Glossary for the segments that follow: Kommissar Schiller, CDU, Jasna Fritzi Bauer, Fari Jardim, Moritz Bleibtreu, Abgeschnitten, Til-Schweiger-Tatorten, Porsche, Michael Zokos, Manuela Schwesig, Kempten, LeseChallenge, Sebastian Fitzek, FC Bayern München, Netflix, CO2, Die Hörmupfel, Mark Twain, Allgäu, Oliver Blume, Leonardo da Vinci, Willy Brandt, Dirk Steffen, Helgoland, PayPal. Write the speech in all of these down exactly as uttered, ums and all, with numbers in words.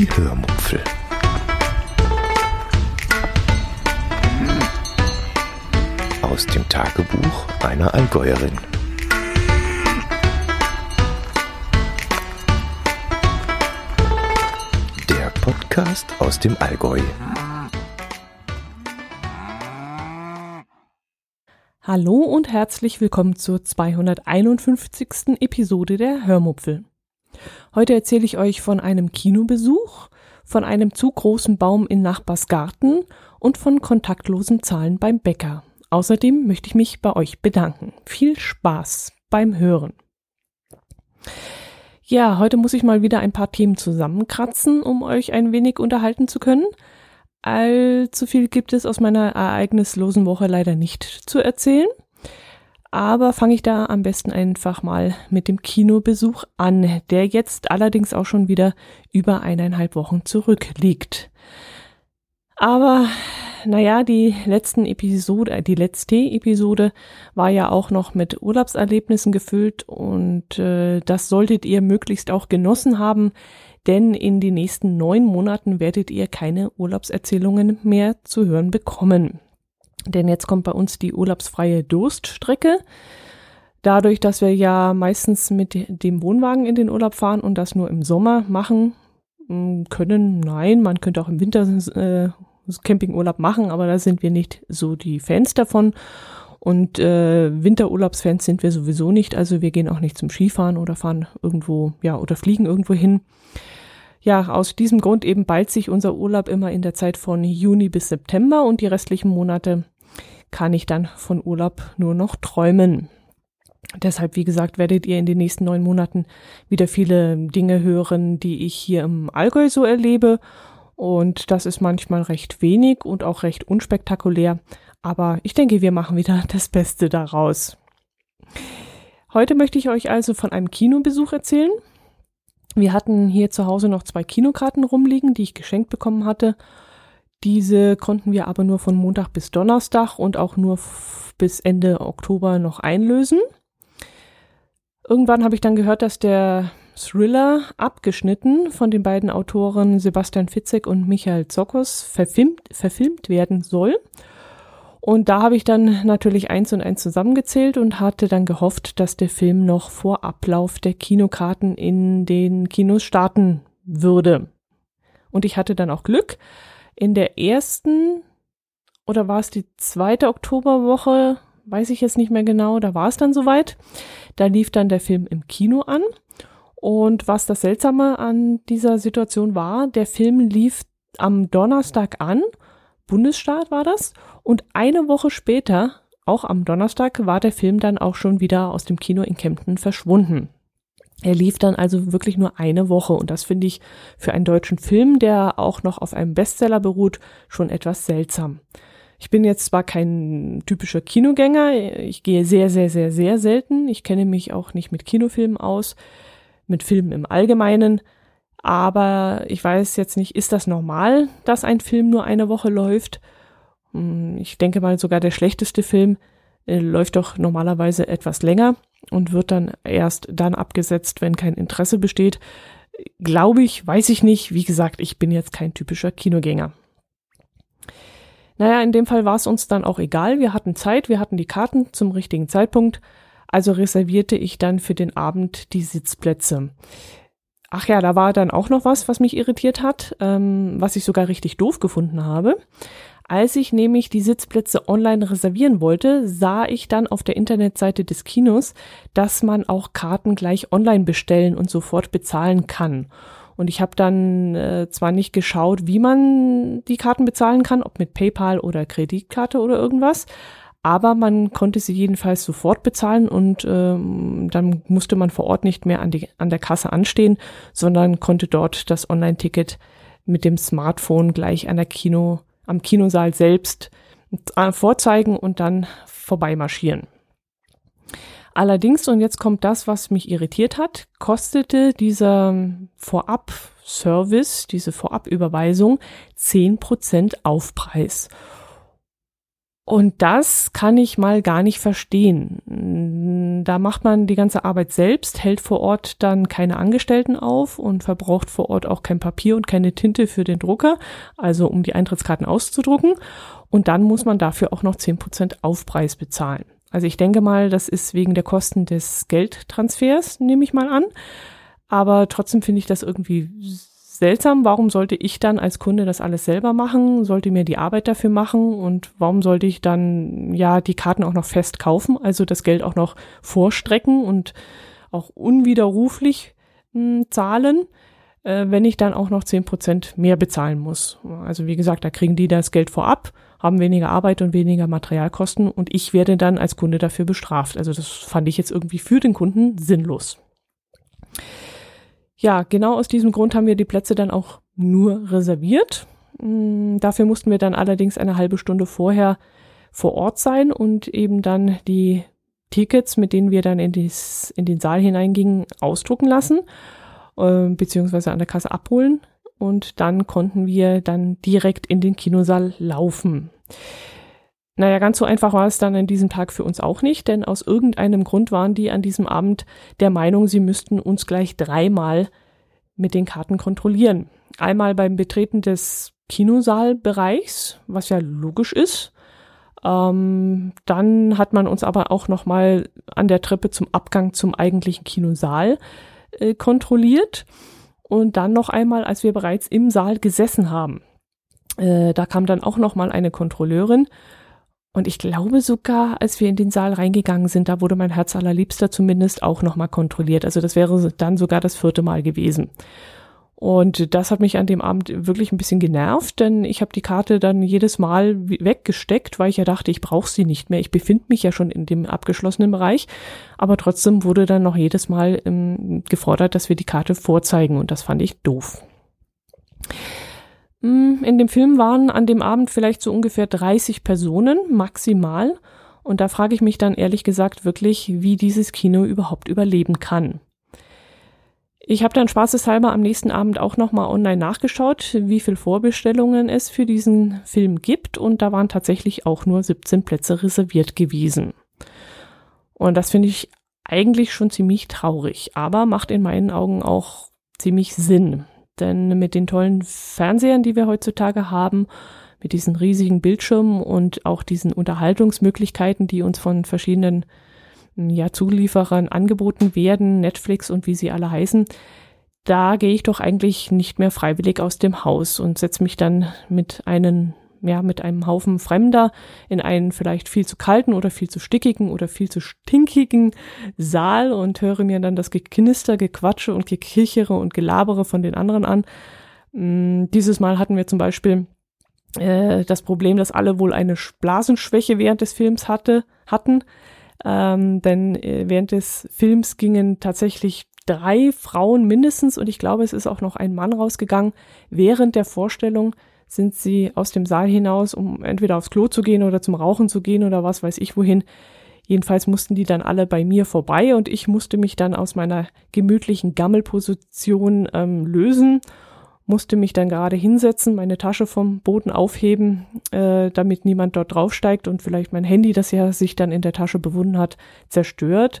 Die Hörmupfel. Aus dem Tagebuch einer Allgäuerin. Der Podcast aus dem Allgäu. Hallo und herzlich willkommen zur zweihunderteinundfünfzigsten Episode der Hörmupfel. Heute erzähle ich euch von einem Kinobesuch, von einem zu großen Baum in Nachbarsgarten und von kontaktlosen Zahlen beim Bäcker. Außerdem möchte ich mich bei euch bedanken. Viel Spaß beim Hören. Ja, heute muss ich mal wieder ein paar Themen zusammenkratzen, um euch ein wenig unterhalten zu können. Allzu viel gibt es aus meiner ereignislosen Woche leider nicht zu erzählen. Aber fange ich da am besten einfach mal mit dem Kinobesuch an, der jetzt allerdings auch schon wieder über eineinhalb Wochen zurückliegt. Aber naja, die letzten Episode, die letzte Episode war ja auch noch mit Urlaubserlebnissen gefüllt und äh, das solltet ihr möglichst auch genossen haben, denn in den nächsten neun Monaten werdet ihr keine Urlaubserzählungen mehr zu hören bekommen. Denn jetzt kommt bei uns die urlaubsfreie Durststrecke. Dadurch, dass wir ja meistens mit dem Wohnwagen in den Urlaub fahren und das nur im Sommer machen können. Nein, man könnte auch im Winter äh, Campingurlaub machen, aber da sind wir nicht so die Fans davon. Und äh, Winterurlaubsfans sind wir sowieso nicht. Also wir gehen auch nicht zum Skifahren oder fahren irgendwo, ja, oder fliegen irgendwo hin. Ja, aus diesem Grund eben ballt sich unser Urlaub immer in der Zeit von Juni bis September und die restlichen Monate kann ich dann von Urlaub nur noch träumen. Deshalb, wie gesagt, werdet ihr in den nächsten neun Monaten wieder viele Dinge hören, die ich hier im Allgäu so erlebe und das ist manchmal recht wenig und auch recht unspektakulär, aber ich denke, wir machen wieder das Beste daraus. Heute möchte ich euch also von einem Kinobesuch erzählen. Wir hatten hier zu Hause noch zwei Kinokarten rumliegen, die ich geschenkt bekommen hatte. Diese konnten wir aber nur von Montag bis Donnerstag und auch nur f- bis Ende Oktober noch einlösen. Irgendwann habe ich dann gehört, dass der Thriller Abgeschnitten von den beiden Autoren Sebastian Fitzek und Michael Zokos verfilmt, verfilmt werden soll. Und da habe ich dann natürlich eins und eins zusammengezählt und hatte dann gehofft, dass der Film noch vor Ablauf der Kinokarten in den Kinos starten würde. Und ich hatte dann auch Glück. In der ersten, oder war es die zweite Oktoberwoche, weiß ich jetzt nicht mehr genau, da war es dann soweit. Da lief dann der Film im Kino an. Und was das Seltsame an dieser Situation war, der Film lief am Donnerstag an, Bundesstaat war das, und eine Woche später, auch am Donnerstag, war der Film dann auch schon wieder aus dem Kino in Kempten verschwunden. Er lief dann also wirklich nur eine Woche und das finde ich für einen deutschen Film, der auch noch auf einem Bestseller beruht, schon etwas seltsam. Ich bin jetzt zwar kein typischer Kinogänger, ich gehe sehr, sehr, sehr, sehr selten, ich kenne mich auch nicht mit Kinofilmen aus, mit Filmen im Allgemeinen, aber ich weiß jetzt nicht, ist das normal, dass ein Film nur eine Woche läuft? Ich denke mal, sogar der schlechteste Film äh, läuft doch normalerweise etwas länger und wird dann erst dann abgesetzt, wenn kein Interesse besteht. Glaube ich, weiß ich nicht. Wie gesagt, ich bin jetzt kein typischer Kinogänger. Naja, in dem Fall war es uns dann auch egal. Wir hatten Zeit, wir hatten die Karten zum richtigen Zeitpunkt. Also reservierte ich dann für den Abend die Sitzplätze. Ach ja, da war dann auch noch was, was mich irritiert hat, ähm, was ich sogar richtig doof gefunden habe. Als ich nämlich die Sitzplätze online reservieren wollte, sah ich dann auf der Internetseite des Kinos, dass man auch Karten gleich online bestellen und sofort bezahlen kann. Und ich habe dann äh, zwar nicht geschaut, wie man die Karten bezahlen kann, ob mit PayPal oder Kreditkarte oder irgendwas, aber man konnte sie jedenfalls sofort bezahlen und ähm, dann musste man vor Ort nicht mehr an, die, an der Kasse anstehen, sondern konnte dort das Online-Ticket mit dem Smartphone gleich an der Kino, am Kinosaal selbst vorzeigen und dann vorbeimarschieren. Allerdings, und jetzt kommt das, was mich irritiert hat, kostete dieser Vorab-Service, diese Vorabüberweisung zehn Prozent Aufpreis. Und das kann ich mal gar nicht verstehen. Da macht man die ganze Arbeit selbst, hält vor Ort dann keine Angestellten auf und verbraucht vor Ort auch kein Papier und keine Tinte für den Drucker, also um die Eintrittskarten auszudrucken. Und dann muss man dafür auch noch zehn Prozent Aufpreis bezahlen. Also ich denke mal, das ist wegen der Kosten des Geldtransfers, nehme ich mal an. Aber trotzdem finde ich das irgendwie seltsam. Warum sollte ich dann als Kunde das alles selber machen? Sollte mir die Arbeit dafür machen? Und warum sollte ich dann ja die Karten auch noch fest kaufen, also das Geld auch noch vorstrecken und auch unwiderruflich mh, zahlen, äh, wenn ich dann auch noch zehn Prozent mehr bezahlen muss? Also wie gesagt, da kriegen die das Geld vorab, haben weniger Arbeit und weniger Materialkosten und ich werde dann als Kunde dafür bestraft. Also das fand ich jetzt irgendwie für den Kunden sinnlos. Ja, genau aus diesem Grund haben wir die Plätze dann auch nur reserviert. Dafür mussten wir dann allerdings eine halbe Stunde vorher vor Ort sein und eben dann die Tickets, mit denen wir dann in, dies, in den Saal hineingingen, ausdrucken lassen, äh, beziehungsweise an der Kasse abholen. Und dann konnten wir dann direkt in den Kinosaal laufen. Naja, ganz so einfach war es dann an diesem Tag für uns auch nicht, denn aus irgendeinem Grund waren die an diesem Abend der Meinung, sie müssten uns gleich dreimal mit den Karten kontrollieren. Einmal beim Betreten des Kinosaalbereichs, was ja logisch ist. Ähm, dann hat man uns aber auch nochmal an der Treppe zum Abgang zum eigentlichen Kinosaal äh, kontrolliert. Und dann noch einmal, als wir bereits im Saal gesessen haben. Äh, da kam dann auch noch mal eine Kontrolleurin. Und ich glaube sogar, als wir in den Saal reingegangen sind, da wurde mein Herz allerliebster zumindest auch noch mal kontrolliert. Also das wäre dann sogar das vierte Mal gewesen. Und das hat mich an dem Abend wirklich ein bisschen genervt, denn ich habe die Karte dann jedes Mal weggesteckt, weil ich ja dachte, ich brauche sie nicht mehr. Ich befinde mich ja schon in dem abgeschlossenen Bereich, aber trotzdem wurde dann noch jedes Mal ähm, gefordert, dass wir die Karte vorzeigen und das fand ich doof. In dem Film waren an dem Abend vielleicht so ungefähr dreißig Personen maximal und da frage ich mich dann ehrlich gesagt wirklich, wie dieses Kino überhaupt überleben kann. Ich habe dann spaßeshalber am nächsten Abend auch nochmal online nachgeschaut, wie viel Vorbestellungen es für diesen Film gibt und da waren tatsächlich auch nur siebzehn Plätze reserviert gewesen. Und das finde ich eigentlich schon ziemlich traurig, aber macht in meinen Augen auch ziemlich Sinn. Denn mit den tollen Fernsehern, die wir heutzutage haben, mit diesen riesigen Bildschirmen und auch diesen Unterhaltungsmöglichkeiten, die uns von verschiedenen ja, Zulieferern angeboten werden, Netflix und wie sie alle heißen, da gehe ich doch eigentlich nicht mehr freiwillig aus dem Haus und setze mich dann mit einem, ja, mit einem Haufen Fremder in einen vielleicht viel zu kalten oder viel zu stickigen oder viel zu stinkigen Saal und höre mir dann das Geknister, Gequatsche und Gekichere und Gelabere von den anderen an. Dieses Mal hatten wir zum Beispiel äh, das Problem, dass alle wohl eine Blasenschwäche während des Films hatte, hatten. Ähm, denn äh, während des Films gingen tatsächlich drei Frauen mindestens und ich glaube, es ist auch noch ein Mann rausgegangen. Während der Vorstellung sind sie aus dem Saal hinaus, um entweder aufs Klo zu gehen oder zum Rauchen zu gehen oder was weiß ich wohin. Jedenfalls mussten die dann alle bei mir vorbei und ich musste mich dann aus meiner gemütlichen Gammelposition ähm, lösen, musste mich dann gerade hinsetzen, meine Tasche vom Boden aufheben, äh, damit niemand dort draufsteigt und vielleicht mein Handy, das ja sich dann in der Tasche bewunden hat, zerstört.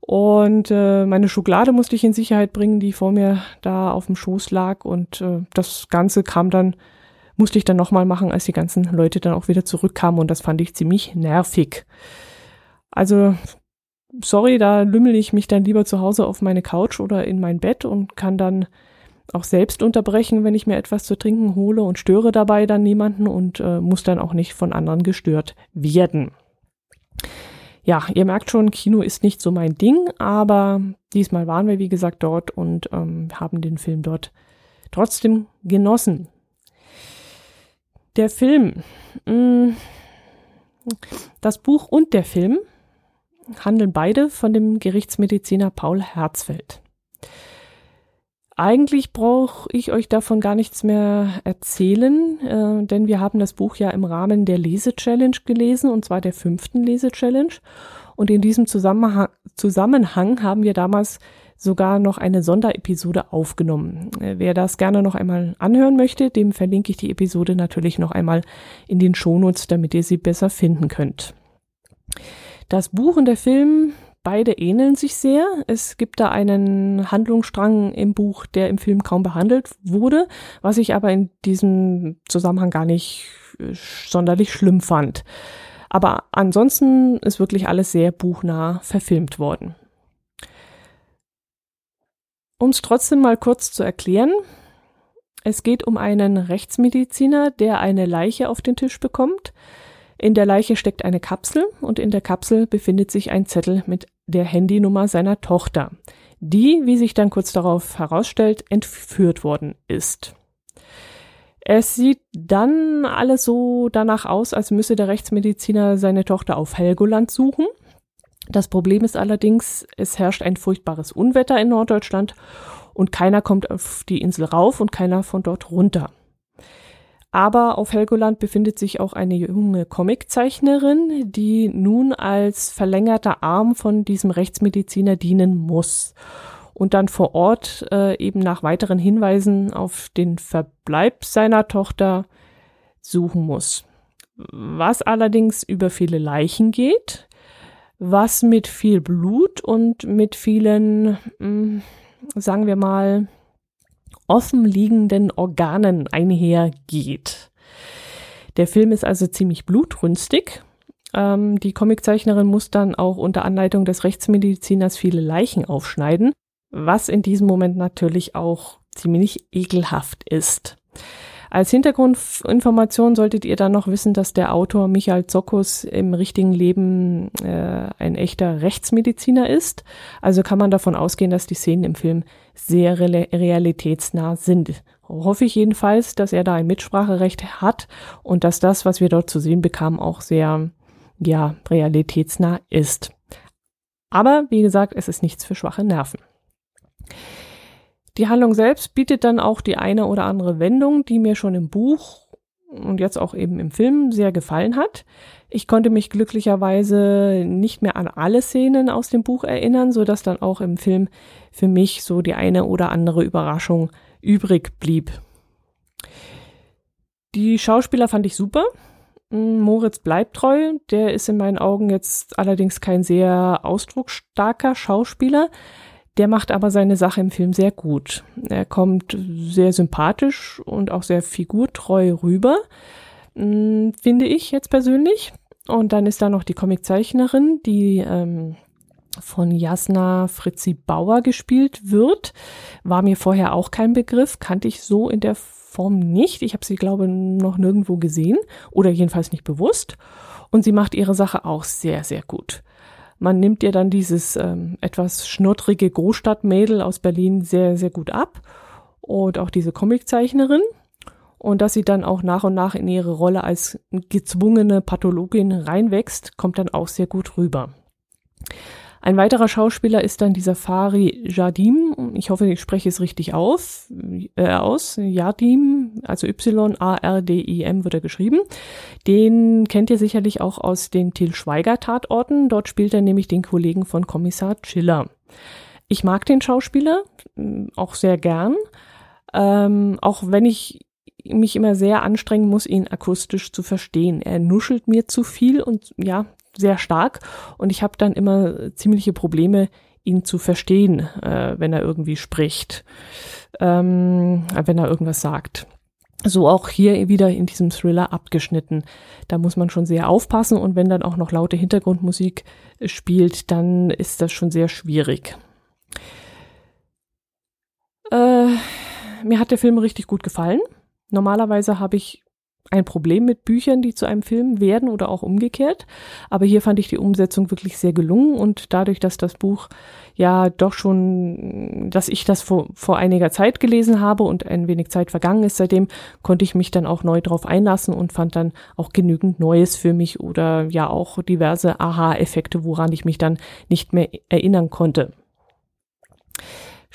Und äh, meine Schokolade musste ich in Sicherheit bringen, die vor mir da auf dem Schoß lag. Und äh, das Ganze kam dann, musste ich dann nochmal machen, als die ganzen Leute dann auch wieder zurückkamen. Und das fand ich ziemlich nervig. Also sorry, da lümmel ich mich dann lieber zu Hause auf meine Couch oder in mein Bett und kann dann auch selbst unterbrechen, wenn ich mir etwas zu trinken hole und störe dabei dann niemanden und äh, muss dann auch nicht von anderen gestört werden. Ja, ihr merkt schon, Kino ist nicht so mein Ding, aber diesmal waren wir, wie gesagt, dort und ähm, haben den Film dort trotzdem genossen. Der Film, mh, das Buch und der Film handeln beide von dem Gerichtsmediziner Paul Herzfeld. Eigentlich brauche ich euch davon gar nichts mehr erzählen, äh, denn wir haben das Buch ja im Rahmen der Lese-Challenge gelesen, und zwar der fünften Lese-Challenge. Und in diesem Zusammenha- Zusammenhang haben wir damals sogar noch eine Sonderepisode aufgenommen. Wer das gerne noch einmal anhören möchte, dem verlinke ich die Episode natürlich noch einmal in den Shownotes, damit ihr sie besser finden könnt. Das Buch und der Film, beide ähneln sich sehr. Es gibt da einen Handlungsstrang im Buch, der im Film kaum behandelt wurde, was ich aber in diesem Zusammenhang gar nicht sonderlich schlimm fand. Aber ansonsten ist wirklich alles sehr buchnah verfilmt worden. Um es trotzdem mal kurz zu erklären, es geht um einen Rechtsmediziner, der eine Leiche auf den Tisch bekommt. In der Leiche steckt eine Kapsel und in der Kapsel befindet sich ein Zettel mit der Handynummer seiner Tochter, die, wie sich dann kurz darauf herausstellt, entführt worden ist. Es sieht dann alles so danach aus, als müsse der Rechtsmediziner seine Tochter auf Helgoland suchen. Das Problem ist allerdings, es herrscht ein furchtbares Unwetter in Norddeutschland und keiner kommt auf die Insel rauf und keiner von dort runter. Aber auf Helgoland befindet sich auch eine junge Comiczeichnerin, die nun als verlängerter Arm von diesem Rechtsmediziner dienen muss und dann vor Ort äh, eben nach weiteren Hinweisen auf den Verbleib seiner Tochter suchen muss. Was allerdings über viele Leichen geht, was mit viel Blut und mit vielen, mh, sagen wir mal, offen liegenden Organen einhergeht. Der Film ist also ziemlich blutrünstig. Ähm, die Comiczeichnerin muss dann auch unter Anleitung des Rechtsmediziners viele Leichen aufschneiden, was in diesem Moment natürlich auch ziemlich ekelhaft ist. Als Hintergrundinformation solltet ihr dann noch wissen, dass der Autor Michael Zokos im richtigen Leben äh, ein echter Rechtsmediziner ist. Also kann man davon ausgehen, dass die Szenen im Film sehr re- realitätsnah sind. Hoffe ich jedenfalls, dass er da ein Mitspracherecht hat und dass das, was wir dort zu sehen bekamen, auch sehr ja, realitätsnah ist. Aber wie gesagt, es ist nichts für schwache Nerven. Die Handlung selbst bietet dann auch die eine oder andere Wendung, die mir schon im Buch und jetzt auch eben im Film sehr gefallen hat. Ich konnte mich glücklicherweise nicht mehr an alle Szenen aus dem Buch erinnern, sodass dann auch im Film für mich so die eine oder andere Überraschung übrig blieb. Die Schauspieler fand ich super. Moritz Bleibtreu, der ist in meinen Augen jetzt allerdings kein sehr ausdrucksstarker Schauspieler. Der macht aber seine Sache im Film sehr gut. Er kommt sehr sympathisch und auch sehr figurtreu rüber, finde ich jetzt persönlich. Und dann ist da noch die Comiczeichnerin, die ähm, von Jasna Fritzi Bauer gespielt wird. War mir vorher auch kein Begriff, kannte ich so in der Form nicht. Ich habe sie, glaube ich, noch nirgendwo gesehen oder jedenfalls nicht bewusst. Und sie macht ihre Sache auch sehr, sehr gut. Man nimmt ihr dann dieses ähm, etwas schnottrige Großstadtmädel aus Berlin sehr, sehr gut ab und auch diese Comiczeichnerin und dass sie dann auch nach und nach in ihre Rolle als gezwungene Pathologin reinwächst, kommt dann auch sehr gut rüber. Ein weiterer Schauspieler ist dann dieser Fari Jardim, ich hoffe, ich spreche es richtig auf, äh, aus, Jardim, also Y A R D I M wird er geschrieben. Den kennt ihr sicherlich auch aus den Til-Schweiger-Tatorten, dort spielt er nämlich den Kollegen von Kommissar Schiller. Ich mag den Schauspieler auch sehr gern, ähm, auch wenn ich mich immer sehr anstrengen muss, ihn akustisch zu verstehen. Er nuschelt mir zu viel und ja, sehr stark und ich habe dann immer ziemliche Probleme, ihn zu verstehen, äh, wenn er irgendwie spricht, ähm, wenn er irgendwas sagt. So auch hier wieder in diesem Thriller Abgeschnitten. Da muss man schon sehr aufpassen und wenn dann auch noch laute Hintergrundmusik spielt, dann ist das schon sehr schwierig. Äh, mir hat der Film richtig gut gefallen. Normalerweise habe ich ein Problem mit Büchern, die zu einem Film werden oder auch umgekehrt. Aber hier fand ich die Umsetzung wirklich sehr gelungen und dadurch, dass das Buch ja doch schon, dass ich das vor, vor einiger Zeit gelesen habe und ein wenig Zeit vergangen ist seitdem, konnte ich mich dann auch neu drauf einlassen und fand dann auch genügend Neues für mich oder ja auch diverse Aha-Effekte, woran ich mich dann nicht mehr erinnern konnte.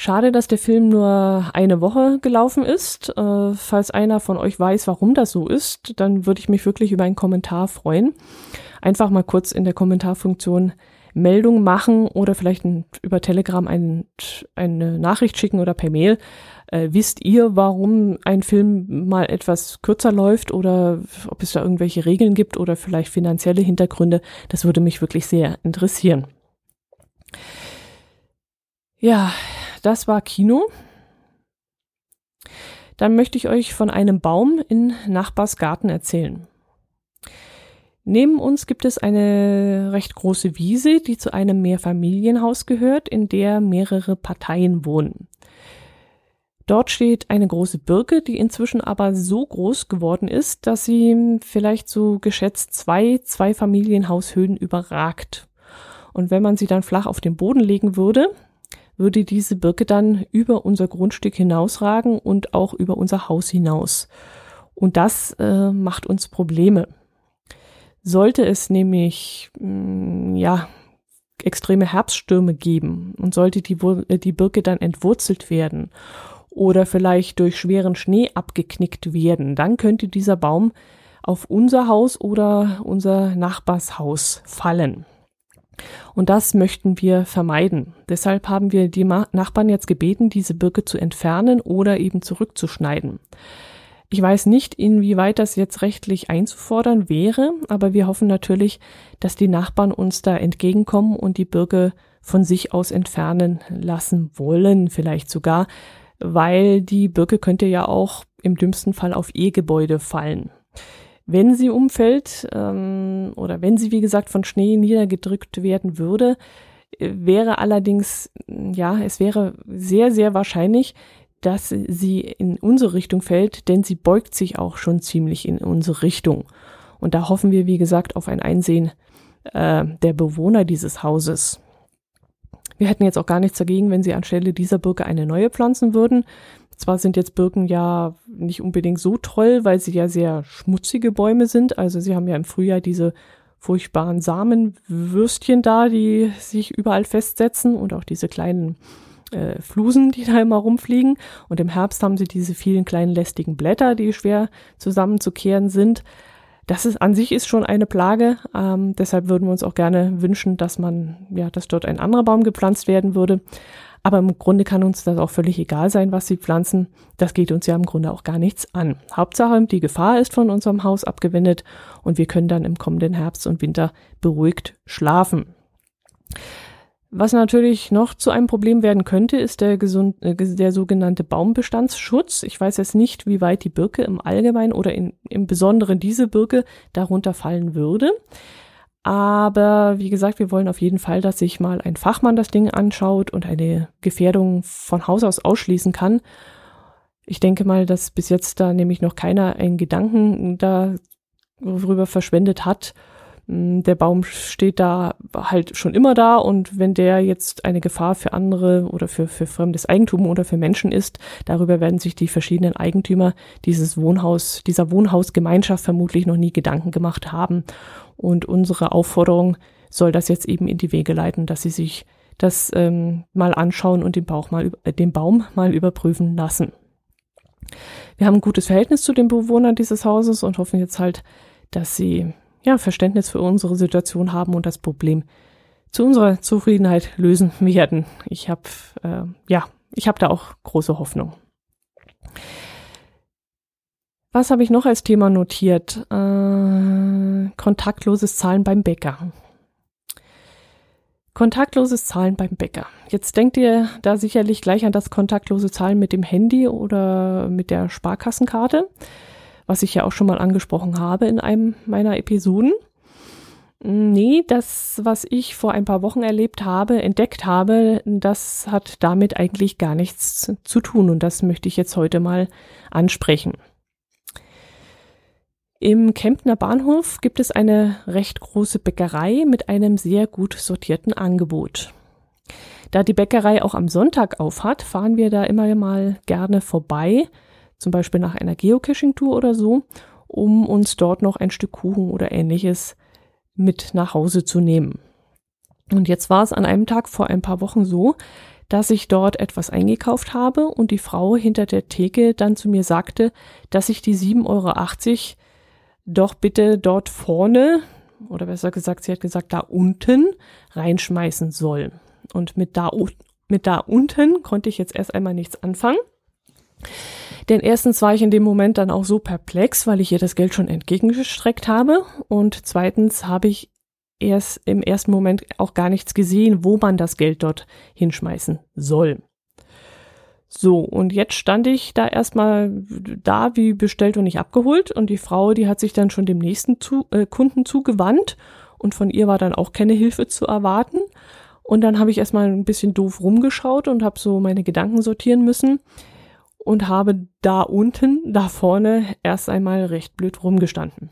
Schade, dass der Film nur eine Woche gelaufen ist. Äh, falls einer von euch weiß, warum das so ist, dann würde ich mich wirklich über einen Kommentar freuen. Einfach mal kurz in der Kommentarfunktion Meldung machen oder vielleicht ein, über Telegram ein, eine Nachricht schicken oder per Mail. Äh, wisst ihr, warum ein Film mal etwas kürzer läuft oder ob es da irgendwelche Regeln gibt oder vielleicht finanzielle Hintergründe? Das würde mich wirklich sehr interessieren. Ja, das war Kino. Dann möchte ich euch von einem Baum in Nachbarsgarten erzählen. Neben uns gibt es eine recht große Wiese, die zu einem Mehrfamilienhaus gehört, in der mehrere Parteien wohnen. Dort steht eine große Birke, die inzwischen aber so groß geworden ist, dass sie vielleicht so geschätzt zwei, zwei Familienhaushöhen überragt. Und wenn man sie dann flach auf den Boden legen würde, würde diese Birke dann über unser Grundstück hinausragen und auch über unser Haus hinaus. Und das äh, macht uns Probleme. Sollte es nämlich mh, ja, extreme Herbststürme geben und sollte die, die Birke dann entwurzelt werden oder vielleicht durch schweren Schnee abgeknickt werden, dann könnte dieser Baum auf unser Haus oder unser Nachbarshaus fallen. Und das möchten wir vermeiden. Deshalb haben wir die Ma- Nachbarn jetzt gebeten, diese Birke zu entfernen oder eben zurückzuschneiden. Ich weiß nicht, inwieweit das jetzt rechtlich einzufordern wäre, aber wir hoffen natürlich, dass die Nachbarn uns da entgegenkommen und die Birke von sich aus entfernen lassen wollen, vielleicht sogar, weil die Birke könnte ja auch im dümmsten Fall auf ihr Gebäude fallen. Wenn sie umfällt ähm, oder wenn sie, wie gesagt, von Schnee niedergedrückt werden würde, wäre allerdings, ja, es wäre sehr, sehr wahrscheinlich, dass sie in unsere Richtung fällt, denn sie beugt sich auch schon ziemlich in unsere Richtung. Und da hoffen wir, wie gesagt, auf ein Einsehen äh, der Bewohner dieses Hauses. Wir hätten jetzt auch gar nichts dagegen, wenn sie anstelle dieser Birke eine neue pflanzen würden. Zwar sind jetzt Birken ja nicht unbedingt so toll, weil sie ja sehr schmutzige Bäume sind. Also sie haben ja im Frühjahr diese furchtbaren Samenwürstchen da, die sich überall festsetzen und auch diese kleinen Äh, Flusen, die da immer rumfliegen, und im Herbst haben sie diese vielen kleinen lästigen Blätter, die schwer zusammenzukehren sind. Das ist an sich ist schon eine Plage, ähm, deshalb würden wir uns auch gerne wünschen, dass man, ja, dass dort ein anderer Baum gepflanzt werden würde. Aber im Grunde kann uns das auch völlig egal sein, was sie pflanzen. Das geht uns ja im Grunde auch gar nichts an. Hauptsache, die Gefahr ist von unserem Haus abgewendet und wir können dann im kommenden Herbst und Winter beruhigt schlafen. Was natürlich noch zu einem Problem werden könnte, ist der, gesund, der sogenannte Baumbestandsschutz. Ich weiß jetzt nicht, wie weit die Birke im Allgemeinen oder in, im Besonderen diese Birke darunter fallen würde. Aber wie gesagt, wir wollen auf jeden Fall, dass sich mal ein Fachmann das Ding anschaut und eine Gefährdung von Haus aus ausschließen kann. Ich denke mal, dass bis jetzt da nämlich noch keiner einen Gedanken darüber verschwendet hat. Der Baum steht da halt schon immer da, und wenn der jetzt eine Gefahr für andere oder für, für fremdes Eigentum oder für Menschen ist, darüber werden sich die verschiedenen Eigentümer dieses Wohnhaus, dieser Wohnhausgemeinschaft vermutlich noch nie Gedanken gemacht haben. Und unsere Aufforderung soll das jetzt eben in die Wege leiten, dass sie sich das ähm, mal anschauen und den, Bauch mal, äh, den Baum mal überprüfen lassen. Wir haben ein gutes Verhältnis zu den Bewohnern dieses Hauses und hoffen jetzt halt, dass sie ja, Verständnis für unsere Situation haben und das Problem zu unserer Zufriedenheit lösen werden. Ich habe äh, ja, ich habe da auch große Hoffnung. Was habe ich noch als Thema notiert? Äh, kontaktloses Zahlen beim Bäcker. Kontaktloses Zahlen beim Bäcker. Jetzt denkt ihr da sicherlich gleich an das kontaktlose Zahlen mit dem Handy oder mit der Sparkassenkarte, was ich ja auch schon mal angesprochen habe in einem meiner Episoden. Nee, das, was ich vor ein paar Wochen erlebt habe, entdeckt habe, das hat damit eigentlich gar nichts zu tun, und das möchte ich jetzt heute mal ansprechen. Im Kemptner Bahnhof gibt es eine recht große Bäckerei mit einem sehr gut sortierten Angebot. Da die Bäckerei auch am Sonntag auf hat, fahren wir da immer mal gerne vorbei, zum Beispiel nach einer Geocaching-Tour oder so, um uns dort noch ein Stück Kuchen oder Ähnliches mit nach Hause zu nehmen. Und jetzt war es an einem Tag vor ein paar Wochen so, dass ich dort etwas eingekauft habe und die Frau hinter der Theke dann zu mir sagte, dass ich die sieben Euro achtzig doch bitte dort vorne oder besser gesagt, sie hat gesagt, da unten reinschmeißen sollen. Und mit da, mit da unten konnte ich jetzt erst einmal nichts anfangen. Denn erstens war ich in dem Moment dann auch so perplex, weil ich ihr das Geld schon entgegengestreckt habe. Und zweitens habe ich erst im ersten Moment auch gar nichts gesehen, wo man das Geld dort hinschmeißen soll. So, und jetzt stand ich da erstmal da, wie bestellt und nicht abgeholt. Und die Frau, die hat sich dann schon dem nächsten zu, äh, Kunden zugewandt. Und von ihr war dann auch keine Hilfe zu erwarten. Und dann habe ich erstmal ein bisschen doof rumgeschaut und habe so meine Gedanken sortieren müssen. Und habe da unten, da vorne erst einmal recht blöd rumgestanden.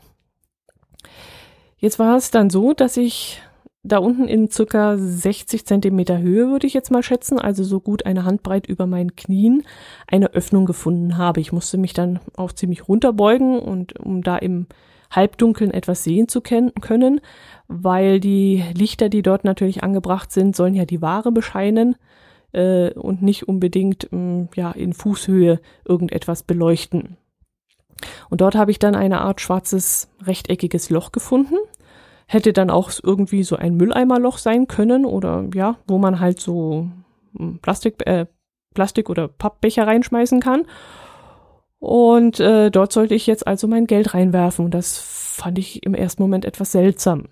Jetzt war es dann so, dass ich da unten in circa sechzig Zentimeter Höhe, würde ich jetzt mal schätzen, also so gut eine Handbreit über meinen Knien, eine Öffnung gefunden habe. Ich musste mich dann auch ziemlich runterbeugen, und um da im Halbdunkeln etwas sehen zu können, weil die Lichter, die dort natürlich angebracht sind, sollen ja die Ware bescheinen. Und nicht unbedingt ja, in Fußhöhe irgendetwas beleuchten. Und dort habe ich dann eine Art schwarzes, rechteckiges Loch gefunden. Hätte dann auch irgendwie so ein Mülleimerloch sein können oder ja, wo man halt so Plastik, äh, Plastik oder Pappbecher reinschmeißen kann. Und äh, dort sollte ich jetzt also mein Geld reinwerfen. Und das fand ich im ersten Moment etwas seltsam.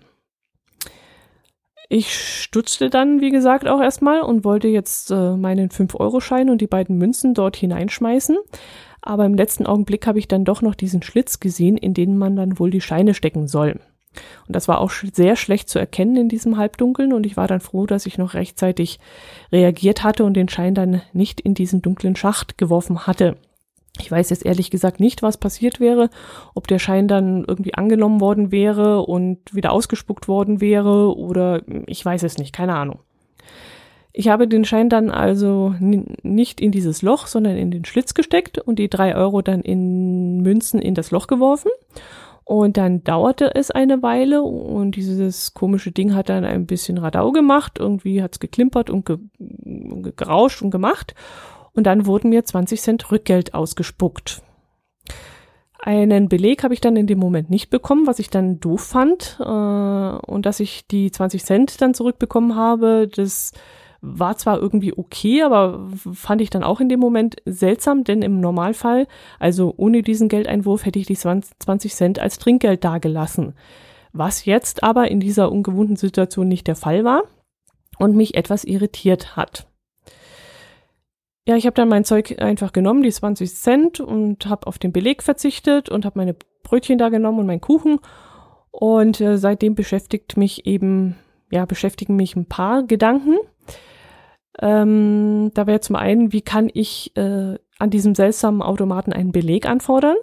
Ich stutzte dann, wie gesagt, auch erstmal und wollte jetzt äh, meinen fünf Euro Schein und die beiden Münzen dort hineinschmeißen. Aber im letzten Augenblick habe ich dann doch noch diesen Schlitz gesehen, in den man dann wohl die Scheine stecken soll. Und das war auch sch- sehr schlecht zu erkennen in diesem Halbdunkeln, und ich war dann froh, dass ich noch rechtzeitig reagiert hatte und den Schein dann nicht in diesen dunklen Schacht geworfen hatte. Ich weiß jetzt ehrlich gesagt nicht, was passiert wäre, ob der Schein dann irgendwie angenommen worden wäre und wieder ausgespuckt worden wäre, oder ich weiß es nicht, keine Ahnung. Ich habe den Schein dann also n- nicht in dieses Loch, sondern in den Schlitz gesteckt und die drei Euro dann in Münzen in das Loch geworfen. Und dann dauerte es eine Weile, und dieses komische Ding hat dann ein bisschen Radau gemacht. Irgendwie hat es geklimpert und ge- gerauscht und gemacht. Und dann wurden mir zwanzig Cent Rückgeld ausgespuckt. Einen Beleg habe ich dann in dem Moment nicht bekommen, was ich dann doof fand. Und dass ich die zwanzig Cent dann zurückbekommen habe, das war zwar irgendwie okay, aber fand ich dann auch in dem Moment seltsam, denn im Normalfall, also ohne diesen Geldeinwurf, hätte ich die zwanzig Cent als Trinkgeld dagelassen. Was jetzt aber in dieser ungewohnten Situation nicht der Fall war und mich etwas irritiert hat. Ja, ich habe dann mein Zeug einfach genommen, die zwanzig Cent, und habe auf den Beleg verzichtet und habe meine Brötchen da genommen und meinen Kuchen. Und äh, seitdem beschäftigt mich eben, ja, beschäftigen mich ein paar Gedanken. Ähm, da wäre zum einen, wie kann ich äh, an diesem seltsamen Automaten einen Beleg anfordern?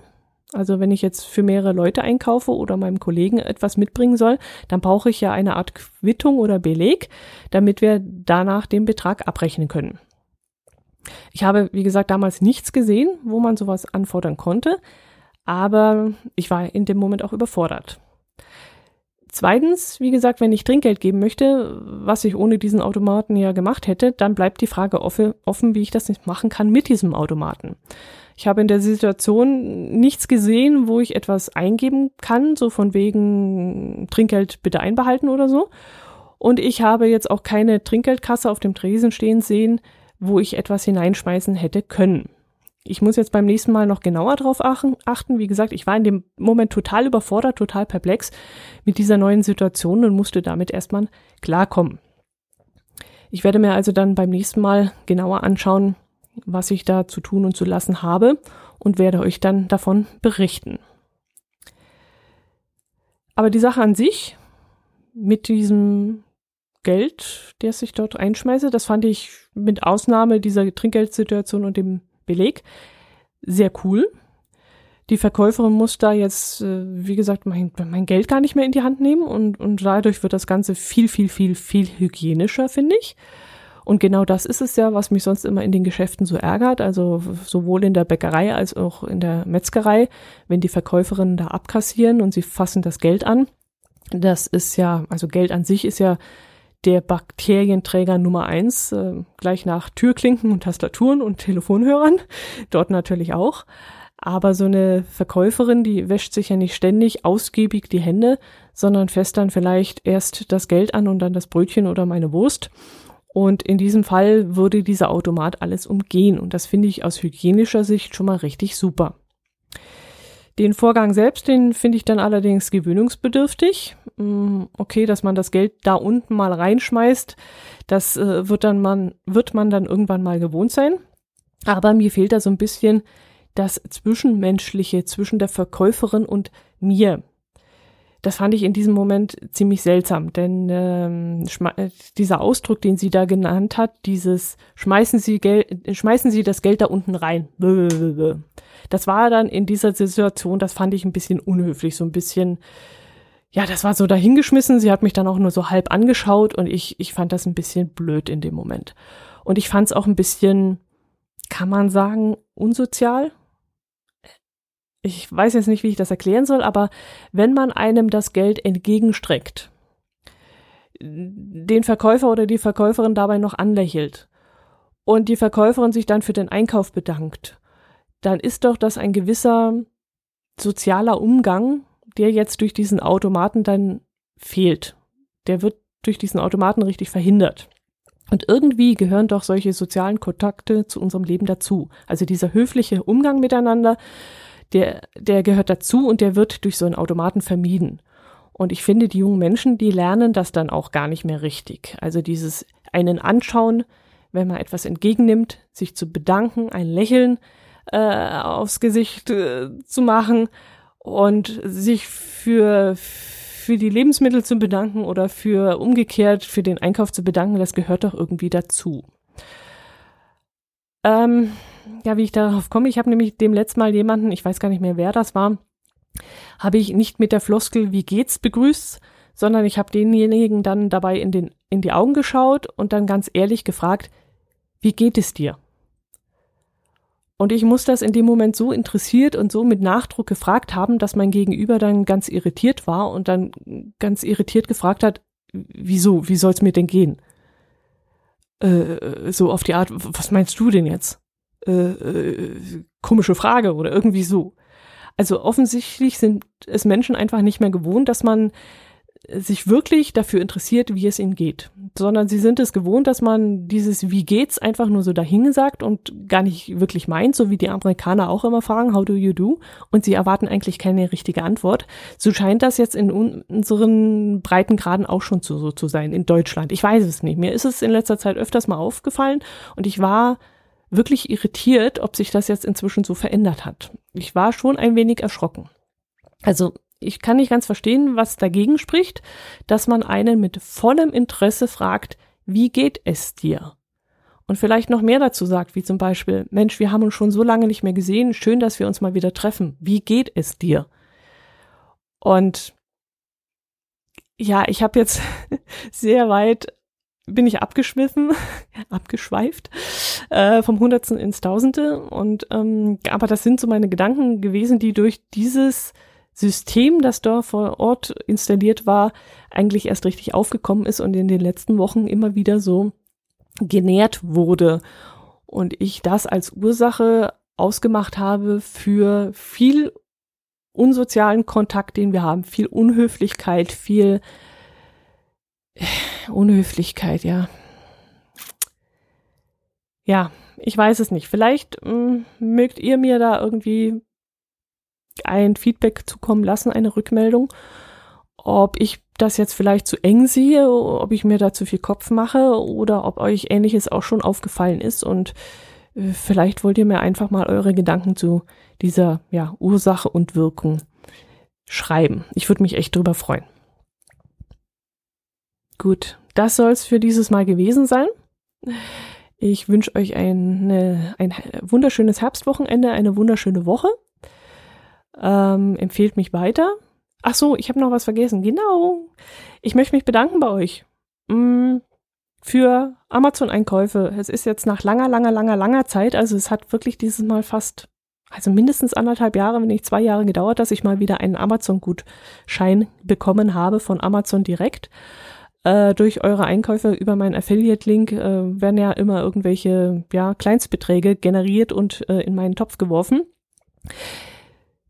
Also wenn ich jetzt für mehrere Leute einkaufe oder meinem Kollegen etwas mitbringen soll, dann brauche ich ja eine Art Quittung oder Beleg, damit wir danach den Betrag abrechnen können. Ich habe, wie gesagt, damals nichts gesehen, wo man sowas anfordern konnte, aber ich war in dem Moment auch überfordert. Zweitens, wie gesagt, wenn ich Trinkgeld geben möchte, was ich ohne diesen Automaten ja gemacht hätte, dann bleibt die Frage offen, wie ich das nicht machen kann mit diesem Automaten. Ich habe in der Situation nichts gesehen, wo ich etwas eingeben kann, so von wegen Trinkgeld bitte einbehalten oder so. Und ich habe jetzt auch keine Trinkgeldkasse auf dem Tresen stehen sehen, wo ich etwas hineinschmeißen hätte können. Ich muss jetzt beim nächsten Mal noch genauer drauf achten. Wie gesagt, ich war in dem Moment total überfordert, total perplex mit dieser neuen Situation und musste damit erstmal klarkommen. Ich werde mir also dann beim nächsten Mal genauer anschauen, was ich da zu tun und zu lassen habe, und werde euch dann davon berichten. Aber die Sache an sich mit diesem Geld, das ich dort einschmeiße, das fand ich mit Ausnahme dieser Trinkgeldsituation und dem Beleg sehr cool. Die Verkäuferin muss da jetzt, wie gesagt, mein, mein Geld gar nicht mehr in die Hand nehmen, und, und dadurch wird das Ganze viel, viel, viel, viel hygienischer, finde ich. Und genau das ist es ja, was mich sonst immer in den Geschäften so ärgert, also sowohl in der Bäckerei als auch in der Metzgerei, wenn die Verkäuferinnen da abkassieren und sie fassen das Geld an. Das ist ja, also Geld an sich ist ja der Bakterienträger Nummer eins, äh, gleich nach Türklinken und Tastaturen und Telefonhörern, dort natürlich auch. Aber so eine Verkäuferin, die wäscht sich ja nicht ständig ausgiebig die Hände, sondern fässt dann vielleicht erst das Geld an und dann das Brötchen oder meine Wurst. Und in diesem Fall würde dieser Automat alles umgehen. Und das finde ich aus hygienischer Sicht schon mal richtig super. Den Vorgang selbst, den finde ich dann allerdings gewöhnungsbedürftig. Okay, dass man das Geld da unten mal reinschmeißt, das wird dann man, wird man dann irgendwann mal gewohnt sein. Aber mir fehlt da so ein bisschen das Zwischenmenschliche zwischen der Verkäuferin und mir. Das fand ich in diesem Moment ziemlich seltsam, denn ähm, schma- dieser Ausdruck, den sie da genannt hat, dieses schmeißen Sie, Gel- schmeißen Sie das Geld da unten rein, blablabla. Das war dann in dieser Situation, das fand ich ein bisschen unhöflich, so ein bisschen, ja, das war so dahingeschmissen, sie hat mich dann auch nur so halb angeschaut und ich, ich fand das ein bisschen blöd in dem Moment. Und ich fand es auch ein bisschen, kann man sagen, unsozial? Ich weiß jetzt nicht, wie ich das erklären soll, aber wenn man einem das Geld entgegenstreckt, den Verkäufer oder die Verkäuferin dabei noch anlächelt und die Verkäuferin sich dann für den Einkauf bedankt, dann ist doch das ein gewisser sozialer Umgang, der jetzt durch diesen Automaten dann fehlt. Der wird durch diesen Automaten richtig verhindert. Und irgendwie gehören doch solche sozialen Kontakte zu unserem Leben dazu. Also dieser höfliche Umgang miteinander, Der, der gehört dazu und der wird durch so einen Automaten vermieden. Und ich finde, die jungen Menschen, die lernen das dann auch gar nicht mehr richtig. Also dieses einen Anschauen, wenn man etwas entgegennimmt, sich zu bedanken, ein Lächeln äh, aufs Gesicht äh, zu machen und sich für, für die Lebensmittel zu bedanken oder für umgekehrt für den Einkauf zu bedanken, das gehört doch irgendwie dazu. Ähm... Ja, wie ich darauf komme, ich habe nämlich dem letzten Mal jemanden, ich weiß gar nicht mehr, wer das war, habe ich nicht mit der Floskel "Wie geht's" begrüßt, sondern ich habe denjenigen dann dabei in, den, in die Augen geschaut und dann ganz ehrlich gefragt, wie geht es dir? Und ich muss das in dem Moment so interessiert und so mit Nachdruck gefragt haben, dass mein Gegenüber dann ganz irritiert war und dann ganz irritiert gefragt hat, wieso, wie soll's mir denn gehen? Äh, so auf die Art, was meinst du denn jetzt? Äh, komische Frage oder irgendwie so. Also offensichtlich sind es Menschen einfach nicht mehr gewohnt, dass man sich wirklich dafür interessiert, wie es ihnen geht. Sondern sie sind es gewohnt, dass man dieses "Wie geht's" einfach nur so dahingesagt und gar nicht wirklich meint, so wie die Amerikaner auch immer fragen, how do you do? Und sie erwarten eigentlich keine richtige Antwort. So scheint das jetzt in unseren Breitengraden auch schon so zu sein, in Deutschland. Ich weiß es nicht. Mir ist es in letzter Zeit öfters mal aufgefallen und ich war wirklich irritiert, ob sich das jetzt inzwischen so verändert hat. Ich war schon ein wenig erschrocken. Also ich kann nicht ganz verstehen, was dagegen spricht, dass man einen mit vollem Interesse fragt, wie geht es dir? Und vielleicht noch mehr dazu sagt, wie zum Beispiel, Mensch, wir haben uns schon so lange nicht mehr gesehen, schön, dass wir uns mal wieder treffen. Wie geht es dir? Und ja, ich habe jetzt sehr weit bin ich abgeschwiffen, abgeschweift, äh, vom Hundertsten ins Tausendste. Und ähm, aber das sind so meine Gedanken gewesen, die durch dieses System, das da vor Ort installiert war, eigentlich erst richtig aufgekommen ist und in den letzten Wochen immer wieder so genährt wurde. Und ich das als Ursache ausgemacht habe für viel unsozialen Kontakt, den wir haben, viel Unhöflichkeit, viel Unhöflichkeit, ja. Ja, ich weiß es nicht. Vielleicht mh, mögt ihr mir da irgendwie ein Feedback zukommen lassen, eine Rückmeldung, ob ich das jetzt vielleicht zu eng sehe, ob ich mir da zu viel Kopf mache oder ob euch Ähnliches auch schon aufgefallen ist und äh, vielleicht wollt ihr mir einfach mal eure Gedanken zu dieser ja, Ursache und Wirkung schreiben. Ich würde mich echt drüber freuen. Gut, das soll es für dieses Mal gewesen sein. Ich wünsche euch eine, ein wunderschönes Herbstwochenende, eine wunderschöne Woche. Ähm, empfehlt mich weiter. Ach so, ich habe noch was vergessen. Genau. Ich möchte mich bedanken bei euch mm, für Amazon-Einkäufe. Es ist jetzt nach langer, langer, langer, langer Zeit, also es hat wirklich dieses Mal fast, also mindestens anderthalb Jahre, wenn nicht zwei Jahre gedauert, dass ich mal wieder einen Amazon-Gutschein bekommen habe von Amazon direkt. Durch eure Einkäufe über meinen Affiliate-Link äh, werden ja immer irgendwelche ja, Kleinstbeträge generiert und äh, in meinen Topf geworfen.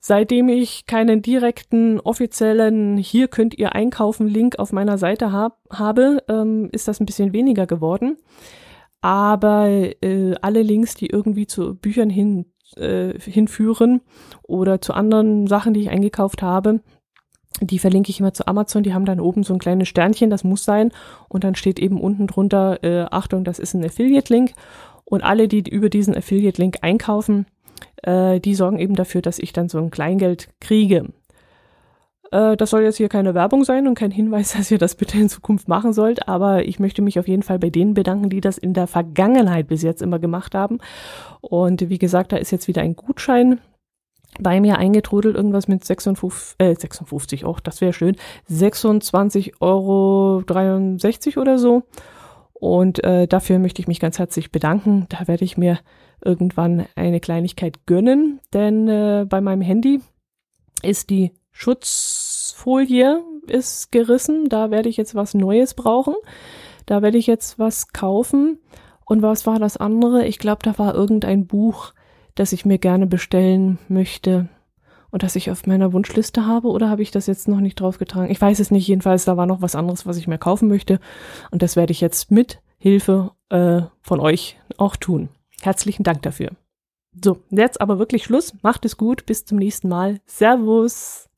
Seitdem ich keinen direkten, offiziellen Hier-könnt-ihr-einkaufen-Link auf meiner Seite hab, habe, ähm, ist das ein bisschen weniger geworden. Aber äh, alle Links, die irgendwie zu Büchern hin, äh, hinführen oder zu anderen Sachen, die ich eingekauft habe, die verlinke ich immer zu Amazon. Die haben dann oben so ein kleines Sternchen, das muss sein. Und dann steht eben unten drunter, äh, Achtung, das ist ein Affiliate-Link. Und alle, die über diesen Affiliate-Link einkaufen, die sorgen eben dafür, dass ich dann so ein Kleingeld kriege. Das soll jetzt hier keine Werbung sein und kein Hinweis, dass ihr das bitte in Zukunft machen sollt, aber ich möchte mich auf jeden Fall bei denen bedanken, die das in der Vergangenheit bis jetzt immer gemacht haben. Und wie gesagt, da ist jetzt wieder ein Gutschein bei mir eingetrudelt, irgendwas mit sechsundfünfzig, äh, sechsundfünfzig, auch das wäre schön, sechsundzwanzig Euro dreiundsechzig oder so. Und äh, dafür möchte ich mich ganz herzlich bedanken. Da werde ich mir irgendwann eine Kleinigkeit gönnen, denn äh, bei meinem Handy ist die Schutzfolie ist gerissen. Da werde ich jetzt was Neues brauchen. Da werde ich jetzt was kaufen. Und was war das andere? Ich glaube, da war irgendein Buch, das ich mir gerne bestellen möchte und das ich auf meiner Wunschliste habe, oder habe ich das jetzt noch nicht draufgetragen? Ich weiß es nicht, jedenfalls, da war noch was anderes, was ich mir kaufen möchte, und das werde ich jetzt mit Hilfe äh, von euch auch tun. Herzlichen Dank dafür. So, jetzt aber wirklich Schluss. Macht es gut, bis zum nächsten Mal. Servus!